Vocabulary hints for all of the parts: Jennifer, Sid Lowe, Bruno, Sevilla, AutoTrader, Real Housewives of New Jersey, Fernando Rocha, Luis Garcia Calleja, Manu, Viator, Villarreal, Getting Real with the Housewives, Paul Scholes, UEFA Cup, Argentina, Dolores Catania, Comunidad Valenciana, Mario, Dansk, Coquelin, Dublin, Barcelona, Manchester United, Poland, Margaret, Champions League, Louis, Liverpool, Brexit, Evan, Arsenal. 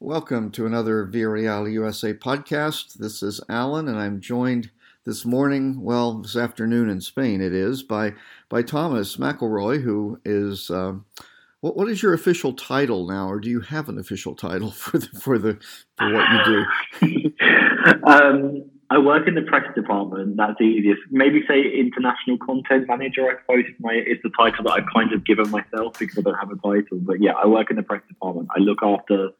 Welcome to another Villarreal USA podcast. This is Alan, and I'm joined this morning, well, this afternoon in Spain it is, by Thomas McElroy, who is, what is your official title now, or do you have an official title for what you do? I work in the press department. That's easiest. Maybe say international content manager, I suppose, is the title that I've kind of given myself because I don't have a title. But yeah, I work in the press department. I look after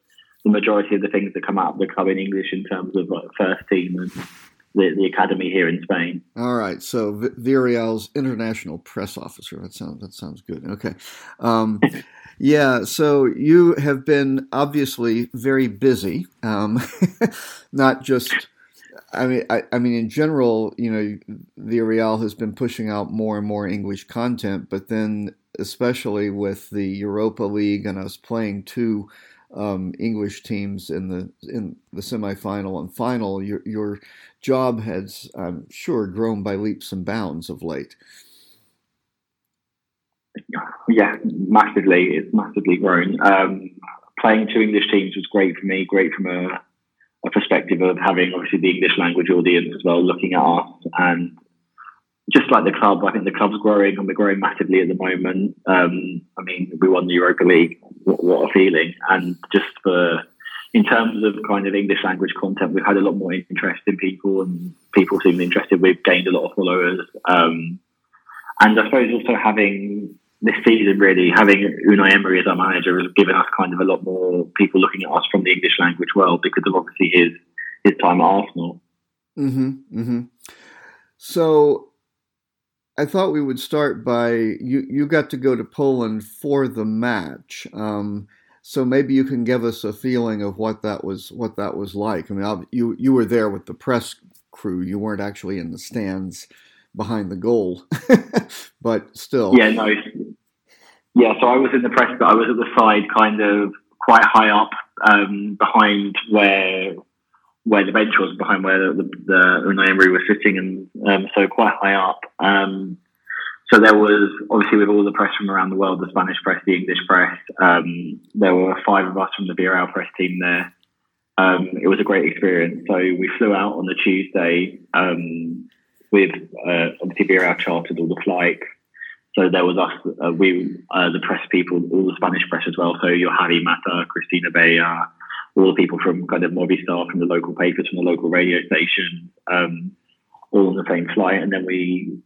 the majority of the things that come out of the club in English in terms of like first team and the academy here in Spain. All right, so Villarreal's international press officer. That sounds good. Okay, yeah. So you have been obviously very busy. Not just. I mean, in general, you know, Villarreal has been pushing out more and more English content, but then especially with the Europa League and us playing two English teams in the semifinal and final, your job has, I'm sure, grown by leaps and bounds of late. Yeah, massively. It's massively grown. Playing two English teams was great for me. Great from a perspective of having obviously the English language audience as well, looking at us, and just like the club, I think the club's growing and we're growing massively at the moment. I mean, we won the Europa League. What a feeling. And just in terms of kind of English language content, we've had a lot more interest in people and people seem interested. We've gained a lot of followers. And I suppose also having this season, really, having Unai Emery as our manager has given us kind of a lot more people looking at us from the English language world because of obviously his time at Arsenal. So I thought we would start by you got to go to Poland for the match, so maybe you can give us a feeling of what that was like. I mean, you were there with the press crew; you weren't actually in the stands behind the goal, but still, yeah, no, yeah. So I was in the press, but I was at the side, kind of quite high up, behind where the bench was, behind where the Unai Emery was sitting, and so quite high up. So there was, obviously, with all the press from around the world, the Spanish press, the English press, there were five of us from the BRL press team there. It was a great experience. So we flew out on the Tuesday with, obviously, BRL chartered all the flights. So there was us, the press people, all the Spanish press as well. So Harry Mata, Cristina Baya, all the people from kind of Movistar, from the local papers, from the local radio station, all on the same flight. And then we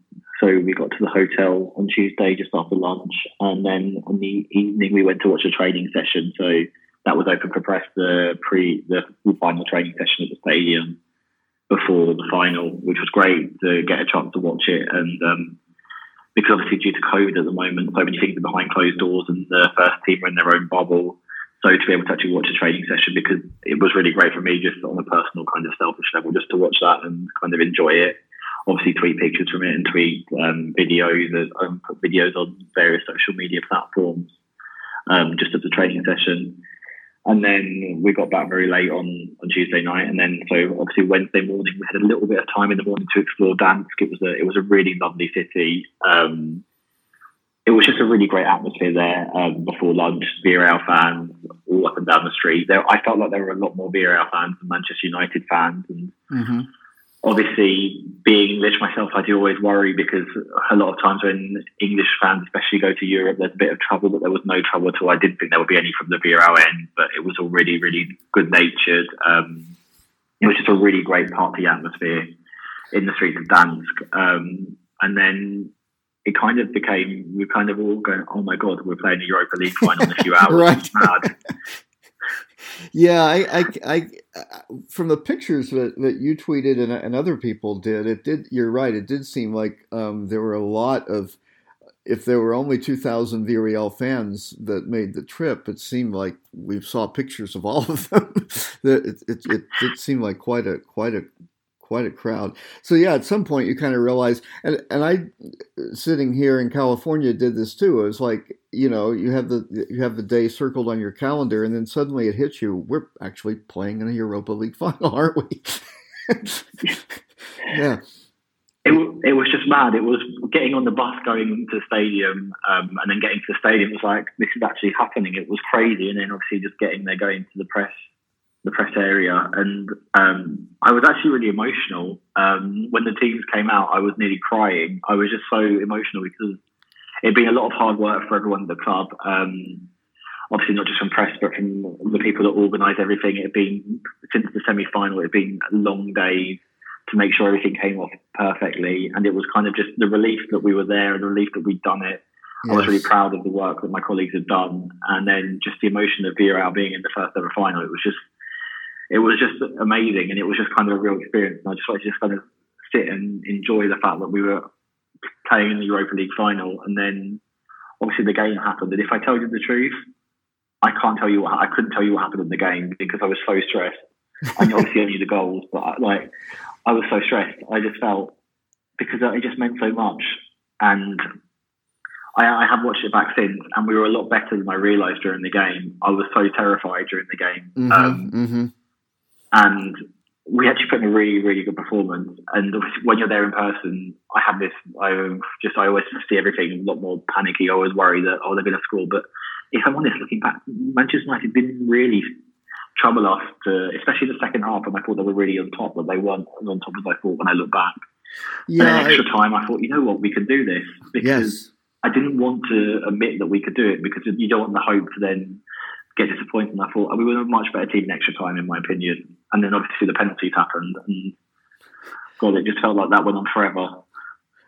got to the hotel on Tuesday just after lunch. And then on the evening, we went to watch a training session. So that was open for press, the final training session at the stadium before the final, which was great to get a chance to watch it. And because obviously due to COVID at the moment, so many things are behind closed doors and the first team are in their own bubble. So to be able to actually watch a training session, because it was really great for me just on a personal kind of selfish level, just to watch that and kind of enjoy it. Obviously tweet pictures from it and tweet videos and put videos on various social media platforms just as a training session. And then we got back very late on Tuesday night. And then so obviously Wednesday morning, we had a little bit of time in the morning to explore Dansk. It was a really lovely city. It was just a really great atmosphere there before lunch. VRL fans all up and down the street. I felt like there were a lot more VRL fans than Manchester United fans. And obviously, being English myself, I do always worry because a lot of times when English fans especially go to Europe, there's a bit of trouble, but there was no trouble at all. I didn't think there would be any from the VRL end, but it was all really, really good-natured. It was just a really great party atmosphere in the streets of Dansk. And then it kind of became, we kind of all going, oh my God, we're playing the Europa League final in a few hours. Right. It's mad. Yeah, I from the pictures that you tweeted and other people did, it did. You're right. It did seem like there were a lot of. If there were only 2,000 Villarreal fans that made the trip, it seemed like we saw pictures of all of them. It did seem like quite a crowd. So yeah, at some point you kind of realize, and I, sitting here in California, did this too. It was like, you know, you have the day circled on your calendar, and then suddenly it hits you. We're actually playing in a Europa League final, aren't we? Yeah. It was just mad. It was getting on the bus going to the stadium, and then getting to the stadium was like, this is actually happening. It was crazy, and then obviously just getting there, going to the press the press area, and I was actually really emotional. When the teams came out, I was nearly crying. I was just so emotional because it'd been a lot of hard work for everyone at the club. Obviously not just from press, but from the people that organised everything. It'd been, since the semi-final, it'd been long days to make sure everything came off perfectly. And it was kind of just the relief that we were there and the relief that we'd done it. Yes. I was really proud of the work that my colleagues had done. And then just the emotion of BRL being in the first ever final. It was just amazing. And it was just kind of a real experience. And I just wanted to just kind of sit and enjoy the fact that we were playing in the Europa League final. And then obviously the game happened. And if I tell you the truth, I couldn't tell you what happened in the game because I was so stressed. I obviously only the goals, but I was so stressed. I just felt, because it just meant so much. And I have watched it back since, and we were a lot better than I realised during the game. I was so terrified during the game. And we actually put in a really, really good performance. And when you're there in person, I always see everything a lot more panicky. I always worry that, they're going to score. But if I'm honest, looking back, Manchester United didn't really trouble us, especially the second half, and I thought they were really on top, but they weren't as on top as I thought when I look back. Yeah, and then extra time, I thought, you know what, we can do this. Because yes. I didn't want to admit that we could do it because you don't want the hope to then get disappointed. And I thought we were a much better team in extra time, in my opinion. And then obviously the penalties happened, and God, it just felt like that went on forever.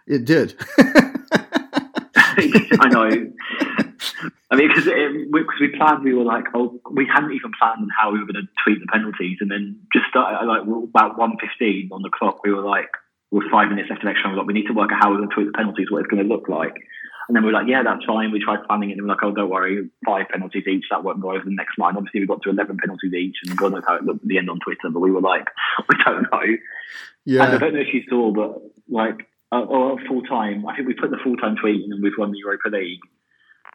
It did. I know. I mean, because we hadn't even planned on how we were going to tweak the penalties, and then just started, about 1:15 on the clock, we were like, we're 5 minutes left in extra time. We need to work out how we're going to tweak the penalties, what it's going to look like. And then we were like, yeah, that's fine. We tried planning it, and we were like, don't worry, 5 penalties each, that won't go over the next line. Obviously, we got to 11 penalties each, and God knows how it looked at the end on Twitter, but we were like, we don't know. Yeah. And I don't know if you saw, but full time, I think we put the full time tweet in, and we've won the Europa League.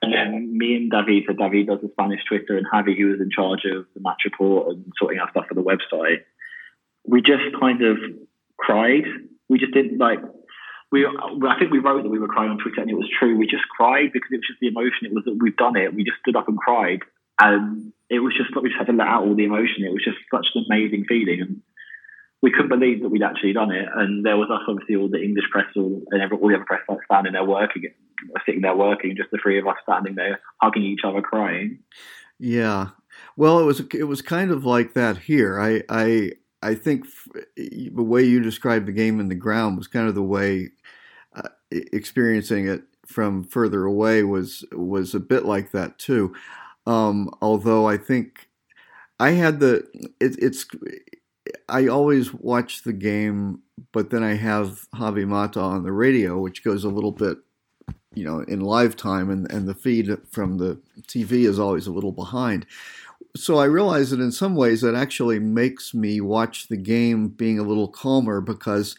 And then me and David, so David does the Spanish Twitter, and Javi, who was in charge of the match report and sorting out stuff for the website, we just kind of cried. We just didn't I think we wrote that we were crying on Twitter, and it was true. We just cried because it was just the emotion. It was that we've done it. We just stood up and cried. And it was just like we just had to let out all the emotion. It was just such an amazing feeling. And we couldn't believe that we'd actually done it. And there was us, obviously, all the English press and all the other press standing there sitting there working, just the three of us standing there hugging each other, crying. Yeah, well, it was kind of like that here. I think the way you described the game in the ground was kind of the way experiencing it from further away was a bit like that too. Although I think I had I always watch the game, but then I have Javi Mata on the radio, which goes a little bit, in live time, and the feed from the TV is always a little behind. So I realize that in some ways that actually makes me watch the game being a little calmer, because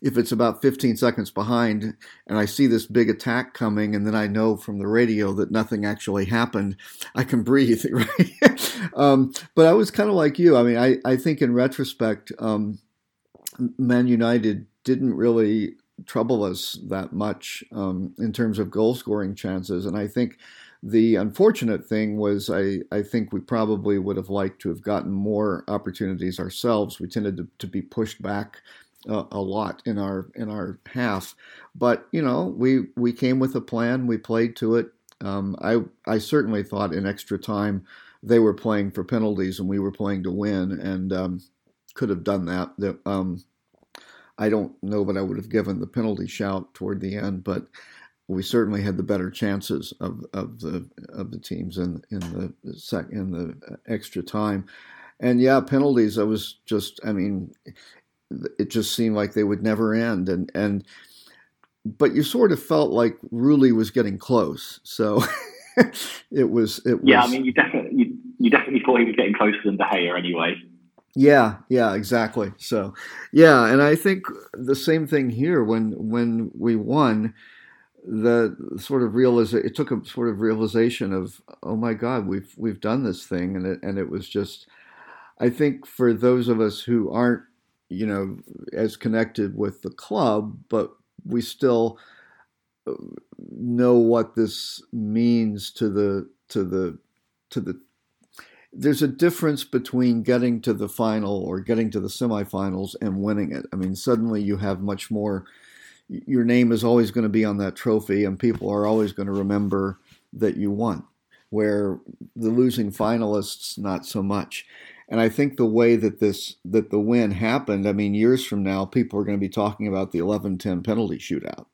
if it's about 15 seconds behind and I see this big attack coming, and then I know from the radio that nothing actually happened, I can breathe, right? But I was kind of like you. I mean, I think in retrospect, Man United didn't really trouble us that much in terms of goal-scoring chances. And I think the unfortunate thing was I think we probably would have liked to have gotten more opportunities ourselves. We tended to be pushed back a lot in our half, but we came with a plan. We played to it. I certainly thought in extra time they were playing for penalties and we were playing to win, and could have done that. I don't know that I would have given the penalty shout toward the end, but we certainly had the better chances of the teams in the extra time. And yeah, penalties. It just seemed like they would never end, but you sort of felt like Rulli was getting close. So it was. Yeah, I mean, you definitely thought he was getting closer than Bahia anyway. Yeah, exactly. So, yeah, and I think the same thing here. When we won, it took a sort of realization of, oh my God, we've done this thing, and it was just, I think for those of us who aren't, as connected with the club, but we still know what this means to the there's a difference between getting to the final or getting to the semifinals and winning it. I mean, suddenly you have much more, your name is always going to be on that trophy and people are always going to remember that you won, where the losing finalists, not so much. And I think the way that that the win happened, I mean, years from now, people are going to be talking about the 11-10 penalty shootout.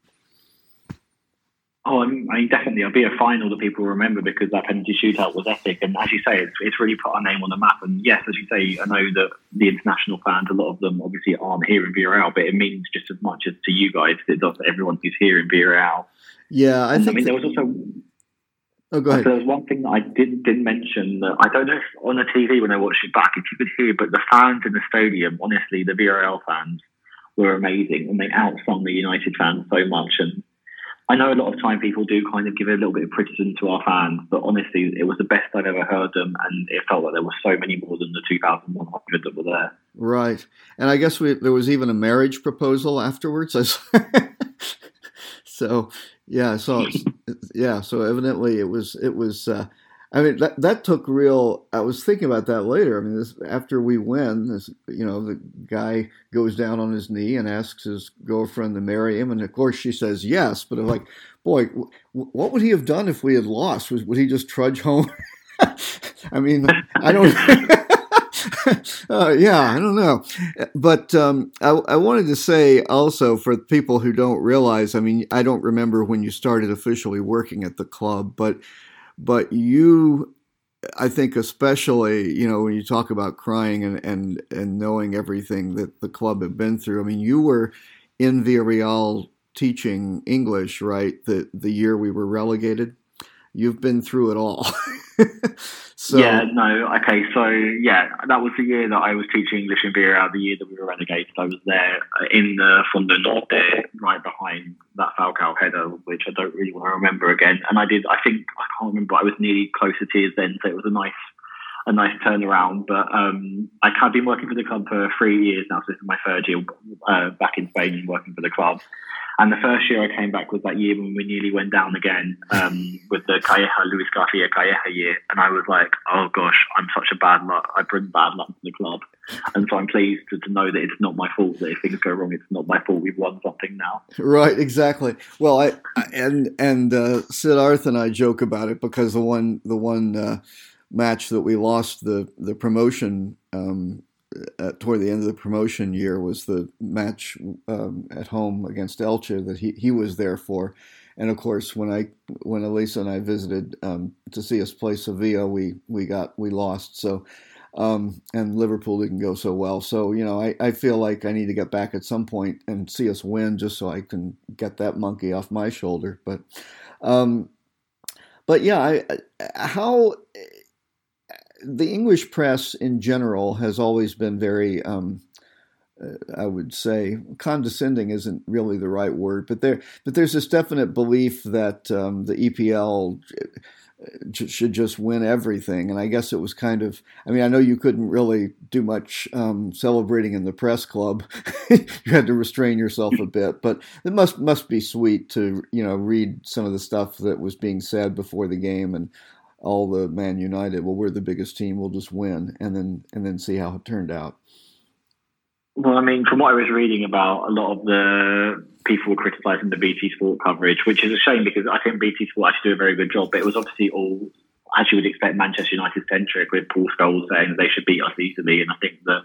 Oh, I mean, definitely. It'll be a final that people remember because that penalty shootout was epic. And as you say, it's really put our name on the map. And yes, as you say, I know that the international fans, a lot of them obviously aren't here in Villarreal, but it means just as much as to you guys as it does to everyone who's here in Villarreal. Yeah, I think... I mean, there was also... Oh, go ahead. There was one thing that I didn't mention. That I don't know if on the TV when I watched it back, if you could hear, but the fans in the stadium, honestly, the Villarreal fans were amazing. And they outsung the United fans so much. And I know a lot of time people do kind of give a little bit of criticism to our fans, but honestly, it was the best I've ever heard them, and it felt like there were so many more than the 2,100 that were there. Right. And I guess there was even a marriage proposal afterwards. So, yeah, so evidently it was I mean, that took real, I was thinking about that later. I mean, after we win, the guy goes down on his knee and asks his girlfriend to marry him. And of course she says yes, but I'm like, boy, what would he have done if we had lost? Would he just trudge home? I mean, I don't, yeah, I don't know. But I wanted to say also for people who don't realize, I mean, I don't remember when you started officially working at the club, but you, I think especially, you know, when you talk about crying and knowing everything that the club had been through, I mean, you were in Villarreal teaching English, right, the year we were relegated? You've been through it all. That was the year that I was teaching English in Villarreal, the year that we were relegated. I was there in the Fondo Norte, right behind that Falcao header, which I don't really want to remember again. And I can't remember, I was nearly close to tears then, so it was a nice turnaround. But I've been working for the club for 3 years now, so this is my third year back in Spain working for the club. And the first year I came back was that year when we nearly went down again with the Luis Garcia Calleja year. And I was like, oh gosh, I'm such a bad luck. I bring bad luck to the club. And so I'm pleased to know that it's not my fault, that if things go wrong, it's not my fault. We've won something now. Right, exactly. Well, I and Siddharth and I joke about it because the one match that we lost the promotion toward the end of the promotion year was the match at home against Elche that he was there for. And of course, when Elisa and I visited to see us play Sevilla, we lost. So and Liverpool didn't go so well. So, you know, I feel like I need to get back at some point and see us win just so I can get that monkey off my shoulder. But yeah, how the English press in general has always been very, I would say, condescending isn't really the right word, but there's this definite belief that the EPL should just win everything. And I guess it was kind of, I mean, I know you couldn't really do much celebrating in the press club. You had to restrain yourself a bit, but it must be sweet to, you know, read some of the stuff that was being said before the game and all the Man United, well, we're the biggest team, we'll just win, and then see how it turned out. Well, I mean, from what I was reading about, a lot of the people were criticising the BT Sport coverage, which is a shame because I think BT Sport actually do a very good job, but it was obviously all, as you would expect, Manchester United-centric, with Paul Scholes saying they should beat us easily, and I think that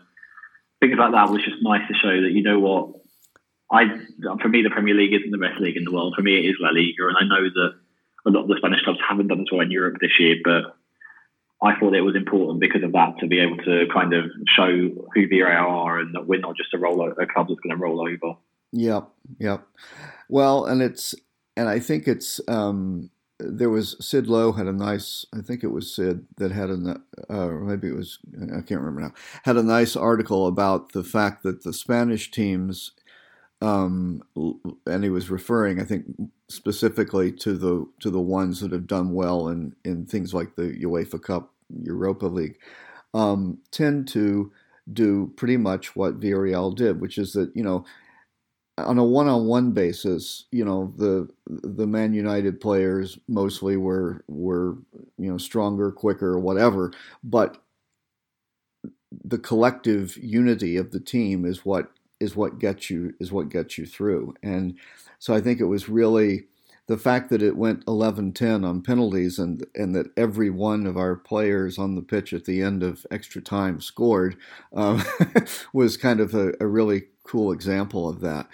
things like that was just nice to show that, you know what, for me, the Premier League isn't the best league in the world. For me, it is La Liga, and I know that a lot of the Spanish clubs haven't done as well in Europe this year, but I thought it was important because of that to be able to kind of show who Villarreal are and that we're not just a club that's going to roll over. Yep. Well, I think there was Sid Lowe had a nice, I think it was Sid that had I can't remember now, had a nice article about the fact that the Spanish teams, and he was referring, I think, specifically to the ones that have done well in things like the UEFA Cup, Europa League, tend to do pretty much what Villarreal did, which is that, you know, on a one-on-one basis, you know, the Man United players mostly were, you know, stronger, quicker, whatever, but the collective unity of the team is what gets you through. And so I think it was really the fact that it went 11-10 on penalties, and that every one of our players on the pitch at the end of extra time scored was kind of a really cool example of that.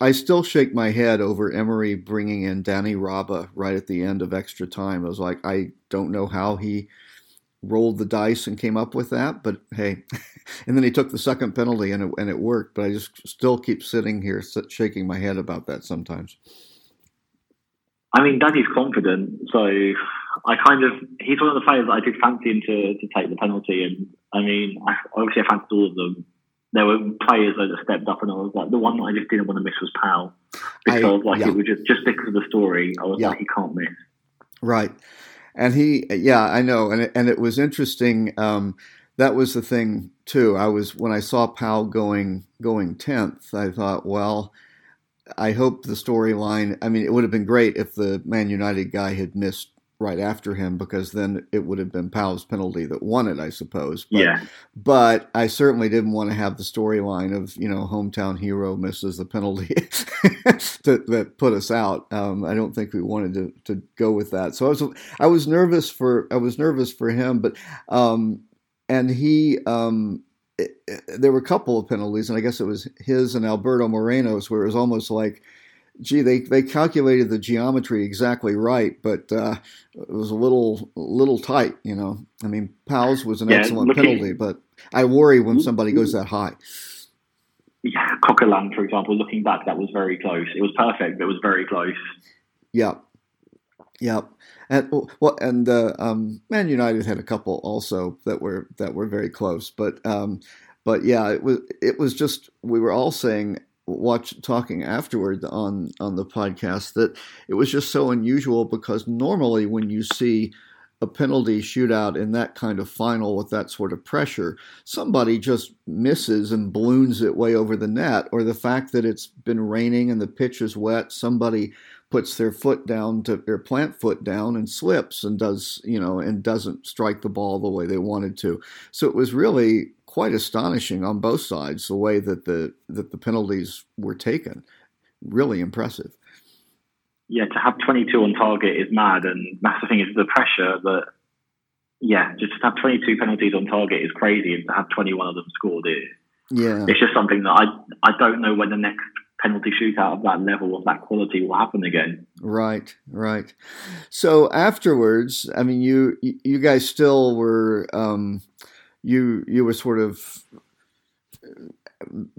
I still shake my head over Emery bringing in Danny Raba right at the end of extra time. I was like, I don't know how he rolled the dice and came up with that, but hey. And then he took the second penalty and it worked. But I just still keep sitting here shaking my head about that sometimes. I mean, Danny's confident, so he's one of the players that I did fancy him to take the penalty. And I mean, obviously I fancied all of them. There were players that stepped up, and I was like, the one that I just didn't want to miss was Powell, because it was just because of the story. I was like, he can't miss. Right. And he, I know. And it was interesting. That was the thing too. When I saw Powell going 10th, I thought, well, I hope the storyline, I mean, it would have been great if the Man United guy had missed right after him, because then it would have been Powell's penalty that won it, I suppose. But I certainly didn't want to have the storyline of, hometown hero misses the penalty that put us out. I don't think we wanted to go with that. So I was nervous for him, but and he. There were a couple of penalties, and I guess it was his and Alberto Moreno's, where it was almost like, gee, they calculated the geometry exactly right, but it was a little tight, I mean, Powell's was an excellent penalty, but I worry when somebody goes that high. Yeah, Coquelin, for example, looking back, that was very close. It was perfect, but it was very close. Yeah, yeah. And Man United had a couple also that were very close, but it was just, we were all saying, talking afterward on the podcast, that it was just so unusual, because normally when you see a penalty shootout in that kind of final with that sort of pressure, somebody just misses and balloons it way over the net, or the fact that it's been raining and the pitch is wet, somebody puts their plant foot down and slips and does, and doesn't strike the ball the way they wanted to. So it was really quite astonishing on both sides, the way that the penalties were taken. Really impressive. Yeah, to have 22 on target is mad, and that's the thing, is the pressure that, just to have 22 penalties on target is crazy, and to have 21 of them scored, it's just something that I don't know when the next penalty shootout of that level, of that quality, will happen again. Right. So afterwards, I mean, you guys still were, you were sort of,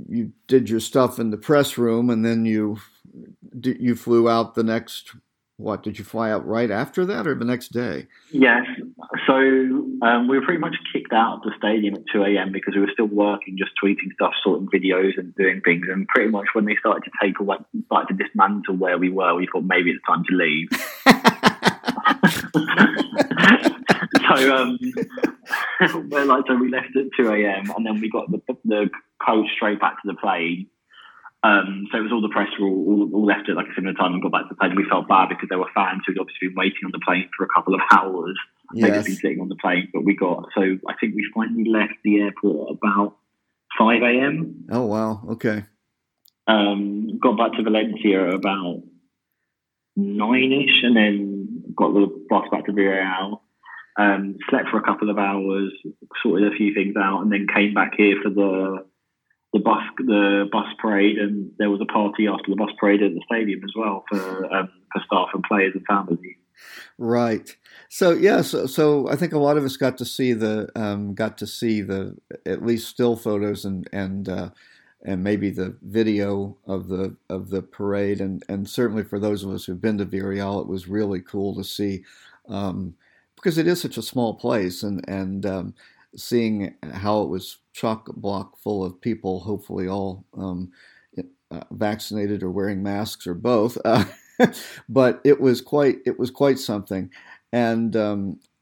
you did your stuff in the press room, and then you flew out the next, what, did you fly out right after that, or the next day? Yes. So we were pretty much kicked out of the stadium at 2 a.m. because we were still working, just tweeting stuff, sorting videos and doing things. And pretty much when they started to started to dismantle where we were, we thought maybe it's time to leave. So we left at 2 a.m. and then we got the coach straight back to the plane. So it was all the press were all left at like a similar time and got back to the plane. We felt bad because there were fans who'd obviously been waiting on the plane for a couple of hours. Yes. They'd just been sitting on the plane, so I think we finally left the airport about 5 a.m. Oh, wow. Okay. Got back to Valencia about 9-ish, and then got the bus back to Villarreal. Slept for a couple of hours, sorted a few things out, and then came back here for the bus parade, and there was a party after the bus parade at the stadium as well for staff and players and families. Right. So so I think a lot of us got to see the at least still photos and maybe the video of the parade, and certainly for those of us who've been to Villarreal, it was really cool to see, because it is such a small place, and seeing how it was chock-a-block full of people, hopefully all vaccinated or wearing masks or both. But it was quite something. And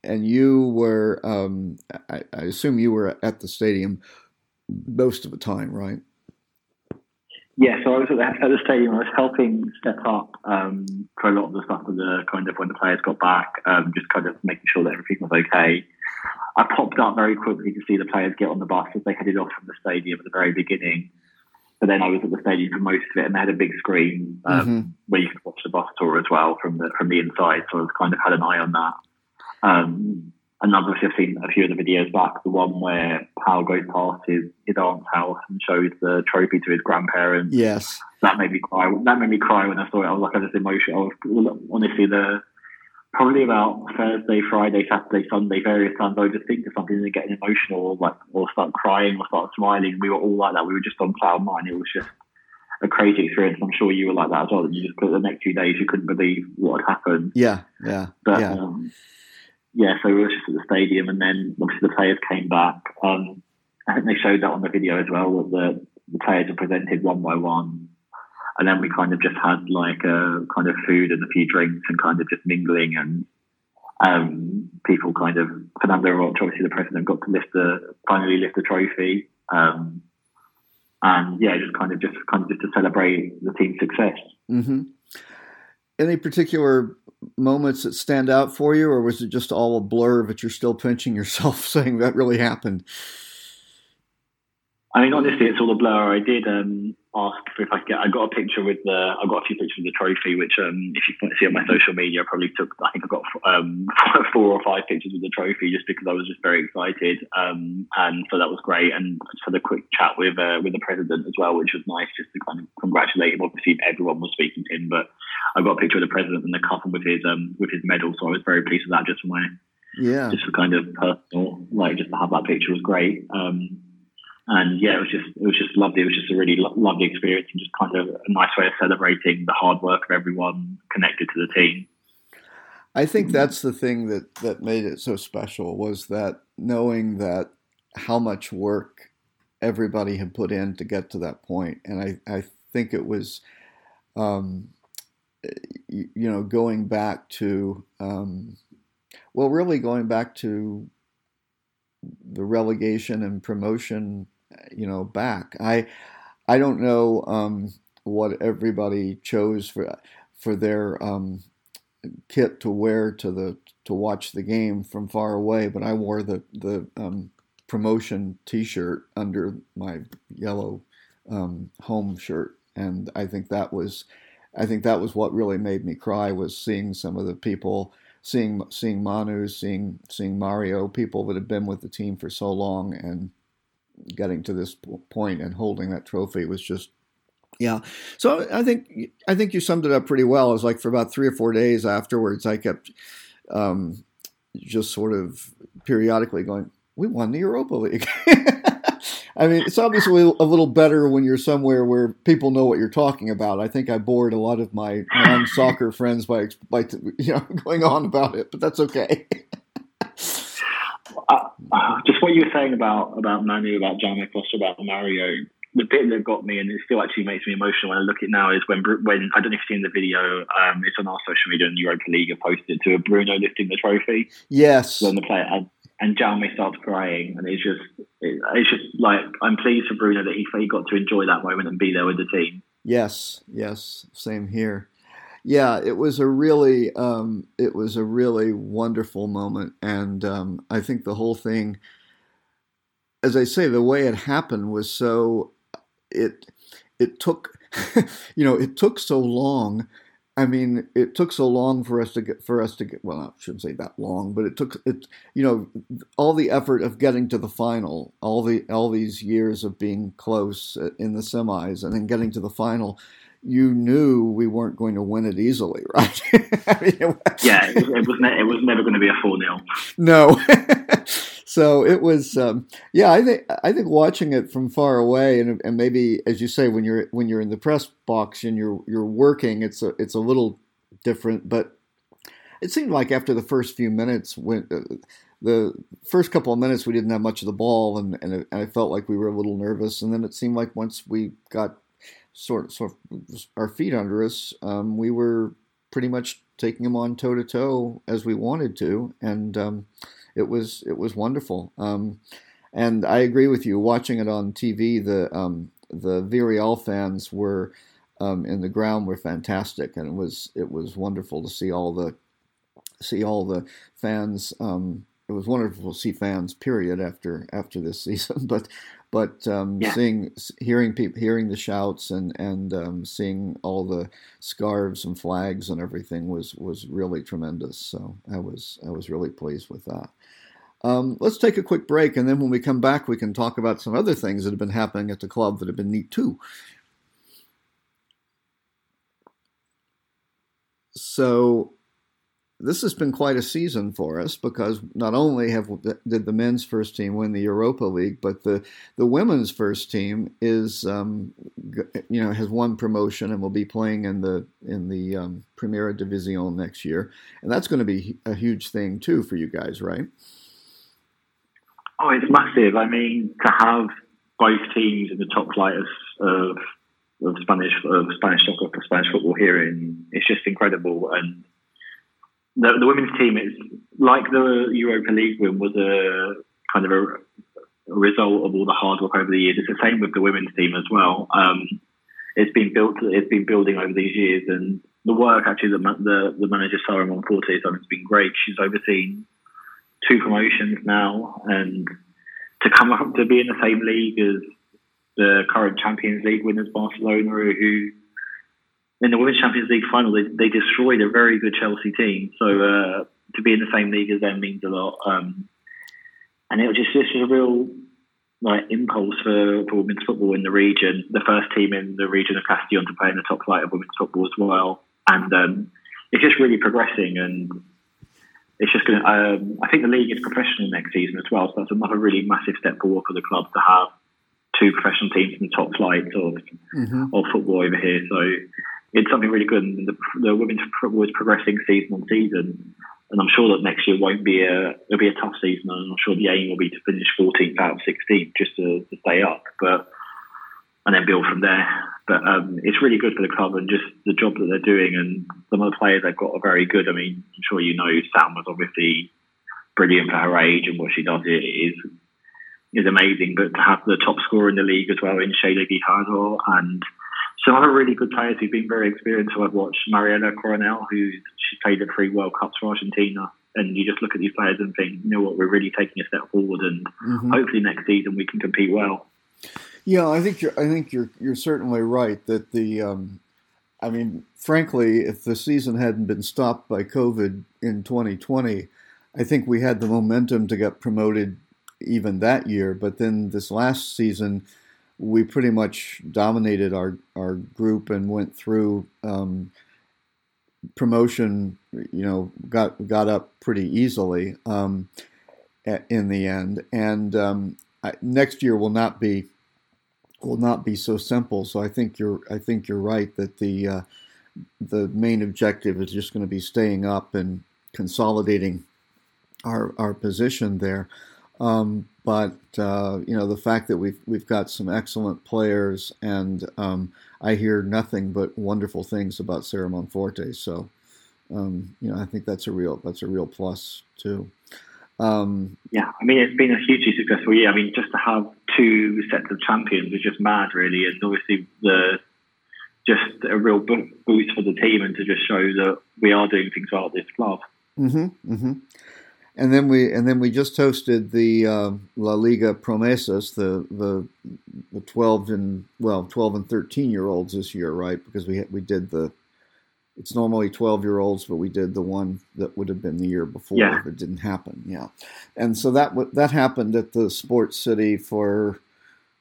you were, I assume you were at the stadium most of the time, right? Yeah, so I was at the stadium. I was helping set up for a lot of the stuff, when the players got back, just kind of making sure that everything was okay. I popped up very quickly to see the players get on the bus as they headed off from the stadium at the very beginning. But then I was at the stadium for most of it, and they had a big screen where you could watch the bus tour as well from the inside. So I was kind of had an eye on that. And obviously I've seen a few of the videos back, the one where Powell goes past his aunt's house and shows the trophy to his grandparents. Yes. That made me cry. That made me cry when I saw it. I was like, I was emotional. I was, honestly, probably about Thursday, Friday, Saturday, Sunday, various times I would just think of something and get emotional or start crying or start smiling. We were all like that. We were just on cloud nine. It was just a crazy experience. I'm sure you were like that as well. You just the next few days you couldn't believe what had happened. Yeah. So we were just at the stadium, and then obviously the players came back. I think they showed that on the video as well, that the players were presented one by one. And then we kind of just had like a kind of food and a few drinks and kind of just mingling, and people kind of, Fernando Rocha, obviously the president, got to finally lift the trophy. Just to celebrate the team's success. Mm-hmm. Any particular moments that stand out for you, or was it just all a blur but you're still pinching yourself saying that really happened? I mean, honestly, it's all a blur. I did ask if I got a picture with I got a few pictures of the trophy, which if you see on my social media, I think I got 4 or 5 pictures with the trophy just because I was just very excited. And so that was great. And just had a quick chat with the president as well, which was nice just to kind of congratulate him. Obviously, everyone was speaking to him, but I got a picture of the president and the cup and with his medal. So I was very pleased with that just for just for kind of personal, like just to have that picture was great. And it was just lovely. It was just a really lovely experience, and just kind of a nice way of celebrating the hard work of everyone connected to the team. I think that's the thing that made it so special, was that knowing that how much work everybody had put in to get to that point. And I think it was, going back to, really going back to the relegation and promotion, back. I don't know what everybody chose for their kit to wear to watch the game from far away, but I wore the promotion T-shirt under my yellow home shirt, and I think that was what really made me cry, was seeing some of the people. Seeing Manu, seeing Mario, people that have been with the team for so long, and getting to this point and holding that trophy was just, yeah. So I think you summed it up pretty well. It was like for about 3 or 4 days afterwards, I kept just sort of periodically going, "We won the Europa League." I mean, it's obviously a little better when you're somewhere where people know what you're talking about. I think I bored a lot of my non-soccer friends by going on about it, but that's okay. Just what you were saying about Manu, about Janik, also about Mario, the bit that got me, and it still actually makes me emotional when I look at it now, is when I don't know if you've seen the video, it's on our social media, and Europa League have posted to Bruno lifting the trophy. Yes. When the player had. And Jalmi starts crying, and it's just like, I'm pleased for Bruno that he got to enjoy that moment and be there with the team. Yes, same here. Yeah, it was a really wonderful moment, and I think the whole thing, as I say, the way it happened was so it took so long. I mean, it took so long for us to get. Well, I shouldn't say that long, but all the effort of getting to the final, all these years of being close in the semis, and then getting to the final. You knew we weren't going to win it easily, right? I mean, it was never going to be a 4-0. No. So it was, I think watching it from far away, and maybe, as you say, when you're in the press box and you're working, it's a little different. But it seemed like after the first few minutes, when the first couple of minutes we didn't have much of the ball, and I felt like we were a little nervous. And then it seemed like once we got sort of our feet under us, we were pretty much taking them on toe to toe as we wanted to, and it was wonderful. And I agree with you. Watching it on TV, the Villarreal fans were in the ground were fantastic, and it was wonderful to see all the fans it was wonderful to see fans, period, after this season. But hearing the shouts and seeing all the scarves and flags and everything was really tremendous. So I was really pleased with that. Let's take a quick break, and then when we come back, we can talk about some other things that have been happening at the club that have been neat too. So this has been quite a season for us, because not only did the men's first team win the Europa League, but the women's first team is has won promotion and will be playing in the Primera División next year, and that's going to be a huge thing too for you guys, right? Oh, it's massive. I mean, to have both teams in the top flight of Spanish soccer, for Spanish football here, it's just incredible. And the women's team, it's like the Europa League win was a kind of a result of all the hard work over the years. It's the same with the women's team as well. It's been building over these years, and the work actually that the manager Sara Monforte has done has been great. She's overseen 2 promotions now, and to come up to be in the same league as the current Champions League winners Barcelona, who in the Women's Champions League final, they destroyed a very good Chelsea team. So to be in the same league as them means a lot. And it was just a real impulse for women's football in the region. The first team in the region of Castellón to play in the top flight of women's football as well. And it's just really progressing. And it's just going to... I think the league is professional next season as well. So that's another really massive step forward for the club to have 2 professional teams in the top flight of football over here. So... it's something really good, and the women's football is progressing season on season, and I'm sure that next year it'll be a tough season, and I'm sure the aim will be to finish 14th out of 16th just to stay up, and then build from there. But it's really good for the club and just the job that they're doing, and some of the players they've got are very good. I mean, I'm sure you know Sam was obviously brilliant for her age, and what she does is amazing. But to have the top scorer in the league as well in Sheila Guijardo, and some other really good players who've been very experienced. So I've watched Mariana Coronel, she played at 3 World Cups for Argentina. And you just look at these players and think, you know what, we're really taking a step forward, and hopefully next season we can compete well. Yeah, I think you're certainly right that frankly, if the season hadn't been stopped by COVID in 2020, I think we had the momentum to get promoted even that year. But then this last season, we pretty much dominated our group and went through promotion, got up pretty easily in the end. And next year will not be so simple. So I think you're right that the main objective is just going to be staying up and consolidating our position there. But the fact that we've got some excellent players, and I hear nothing but wonderful things about Sara Monforte. So, I think that's a real plus too. Yeah, I mean, it's been a hugely successful year. I mean, just to have 2 sets of champions is just mad, really, and obviously just a real boost for the team, and to just show that we are doing things well at this club. Mm-hmm. Mm-hmm. And then we just hosted the La Liga Promesas, the 12 and 13-year-olds this year, right? Because we did it's normally 12-year-olds, but we did the one that would have been the year before if it didn't happen. Yeah, and so that happened at the Sports City for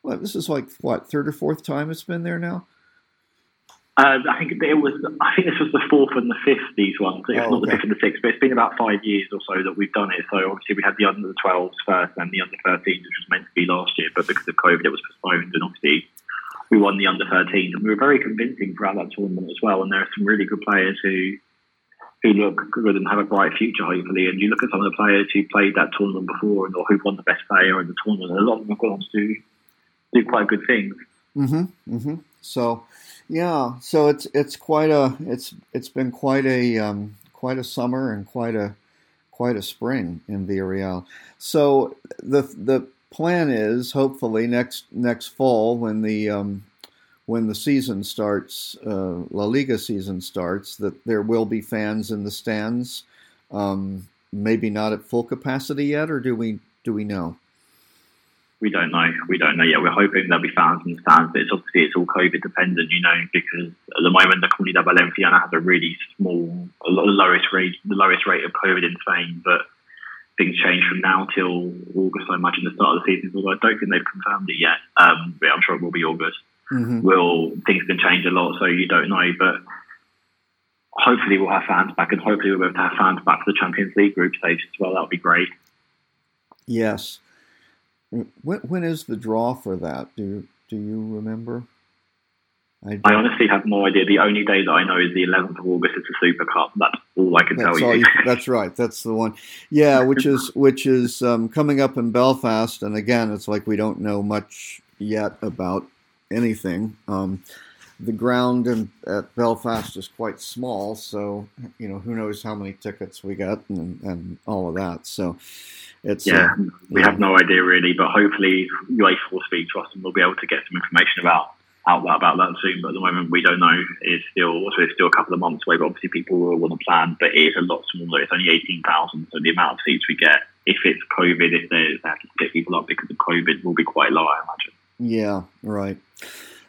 this is third or fourth time it's been there now. I think this was the 4th and the 5th, these ones. It's not the 5th and the 6th, but it's been about 5 years or so that we've done it. So obviously we had the under 12s first and the under 13s, which was meant to be last year, but because of COVID it was postponed, and obviously we won the under 13s, and we were very convincing throughout that tournament as well. And there are some really good players who look good and have a bright future, hopefully. And you look at some of the players who played that tournament before, or who won the best player in the tournament, and a lot of them have gone on to do quite good things. Mm-hmm. Mm-hmm. So. Yeah, so it's been quite a summer and quite a spring in Villarreal. So the plan is hopefully next fall, when the season starts, La Liga season starts, that there will be fans in the stands. maybe not at full capacity yet, or do we know? We don't know. We don't know yet. We're hoping there'll be fans in the stands, but it's all COVID dependent, you know, because at the moment the Comunidad Valenciana has the lowest rate of COVID in Spain, but things change from now till August, I imagine, the start of the season. Although I don't think they've confirmed it yet, but I'm sure it will be August. Mm-hmm. Things can change a lot, so you don't know, but hopefully we'll have fans back, and hopefully we'll be able to have fans back to the Champions League group stage as well. That would be great. Yes. When is the draw for that? Do you remember? I honestly have no idea. The only day that I know is the 11th of August. It's a Super Cup. That's all I can tell you. That's right. That's the one. Yeah, which is coming up in Belfast. And again, it's like we don't know much yet about anything. The ground at Belfast is quite small, so you know, who knows how many tickets we got and all of that. So it's we have no idea really, but hopefully UEFA will speak to us and we'll be able to get some information about that soon. But at the moment, we don't know. It's still a couple of months away. But obviously, people will want to plan. But it is a lot smaller. It's only 18,000, so the amount of seats we get, if it's COVID, if they have to split people up because of COVID, will be quite low, I imagine. Yeah. Right.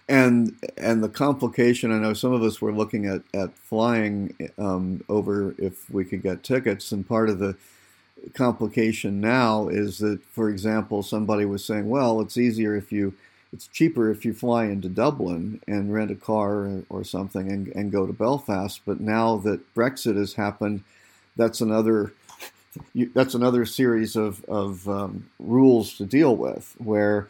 And the complication, I know some of us were looking at flying over if we could get tickets, and part of the complication now is that, for example, somebody was saying, well, it's cheaper if you fly into Dublin and rent a car or something and go to Belfast, but now that Brexit has happened, that's another series of rules to deal with, where,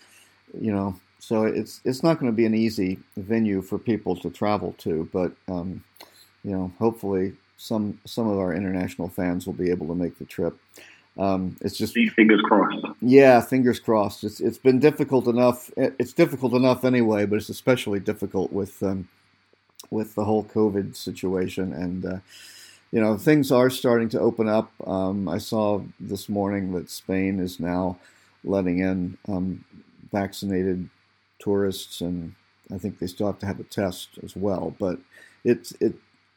you know. So it's not going to be an easy venue for people to travel to, but you know, hopefully some of our international fans will be able to make the trip. It's just fingers crossed. Yeah, fingers crossed. It's been difficult enough. It's difficult enough anyway, but it's especially difficult with the whole COVID situation. And you know, things are starting to open up. I saw this morning that Spain is now letting in vaccinated tourists, and I think they still have to have a test as well. But you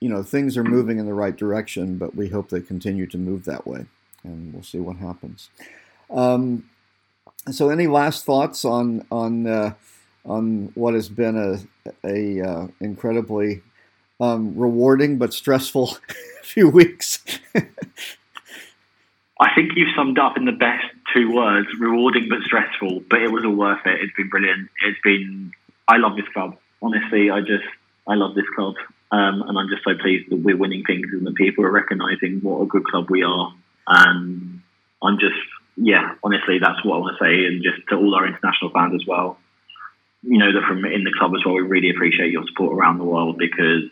know, things are moving in the right direction, but we hope they continue to move that way, and we'll see what happens. So, any last thoughts on what has been a incredibly rewarding but stressful few weeks? I think you've summed up in the best two words: rewarding but stressful. But it was all worth it. It's been brilliant. I love this club. Honestly, I love this club. And I'm just so pleased that we're winning things and that people are recognising what a good club we are. And I'm just, honestly, that's what I want to say. And just to all our international fans as well, you know, that from in the club as well, we really appreciate your support around the world, because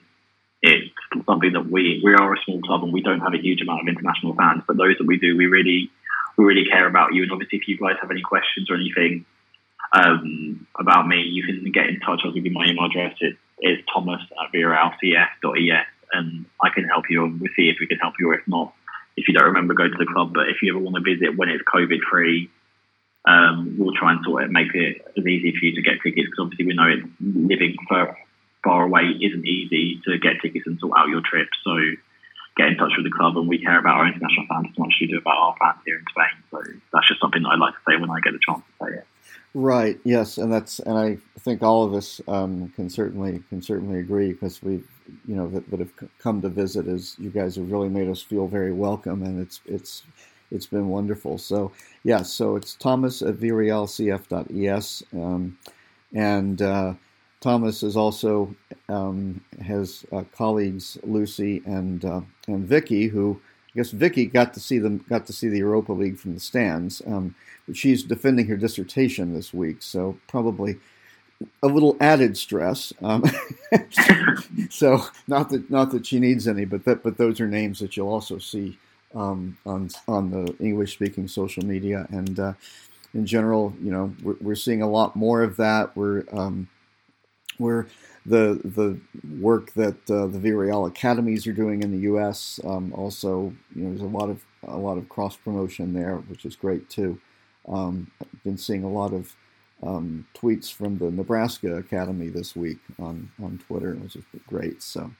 it's something that we are a small club and we don't have a huge amount of international fans, but those that we do, we really care about you. And obviously, if you guys have any questions or anything about me, you can get in touch. I'll give you my email address. It's thomas@brlcs.es, and I can help you, and we'll see if we can help you, or if not, if you don't remember, go to the club. But if you ever want to visit when it's COVID-free, we'll try and sort it, make it as easy for you to get tickets, because obviously we know it's living far away isn't easy to get tickets and sort out your trip. So get in touch with the club, and we care about our international fans as much as we do about our fans here in Spain. So that's just something that I like to say when I get the chance to say it. Right. Yes, and I think all of us can certainly agree, because we, you know, that have come to visit, is you guys have really made us feel very welcome, and it's been wonderful. So yeah, so it's thomas@vrlcf.es, and. Thomas is also has colleagues Lucy and Vicky, who I guess Vicky got to see the Europa League from the stands. But she's defending her dissertation this week, so probably a little added stress. So not that she needs any, but those are names that you'll also see on the English speaking social media, and in general, you know, we're seeing a lot more of that. Where the work that the Villarreal academies are doing in the U.S. Also, you know, there's a lot of cross promotion there, which is great too. I've been seeing a lot of tweets from the Nebraska Academy this week on Twitter, which is great. So,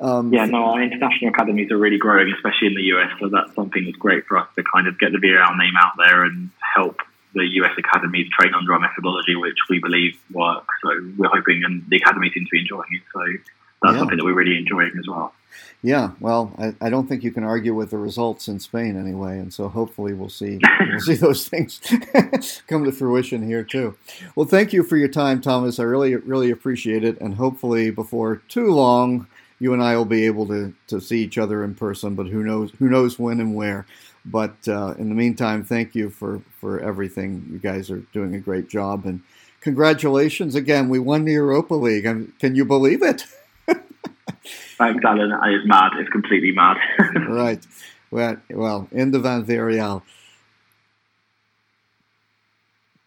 Our international academies are really growing, especially in the US. So that's something that's great for us to kind of get the BRL name out there and help the US academies train under our methodology, which we believe works. So we're hoping, and the academy seems to be enjoying it. So that's something that we're really enjoying as well. Yeah, well, I don't think you can argue with the results in Spain anyway, and so hopefully we'll see those things come to fruition here too. Well, thank you for your time, Thomas. I really, really appreciate it, and hopefully before too long, you and I will be able to see each other in person, but who knows when and where. But in the meantime, thank you for everything. You guys are doing a great job, and congratulations again. We won the Europa League. Can you believe it? Thanks, Alan. It's mad. It's completely mad. Right. Well, in the Villarreal.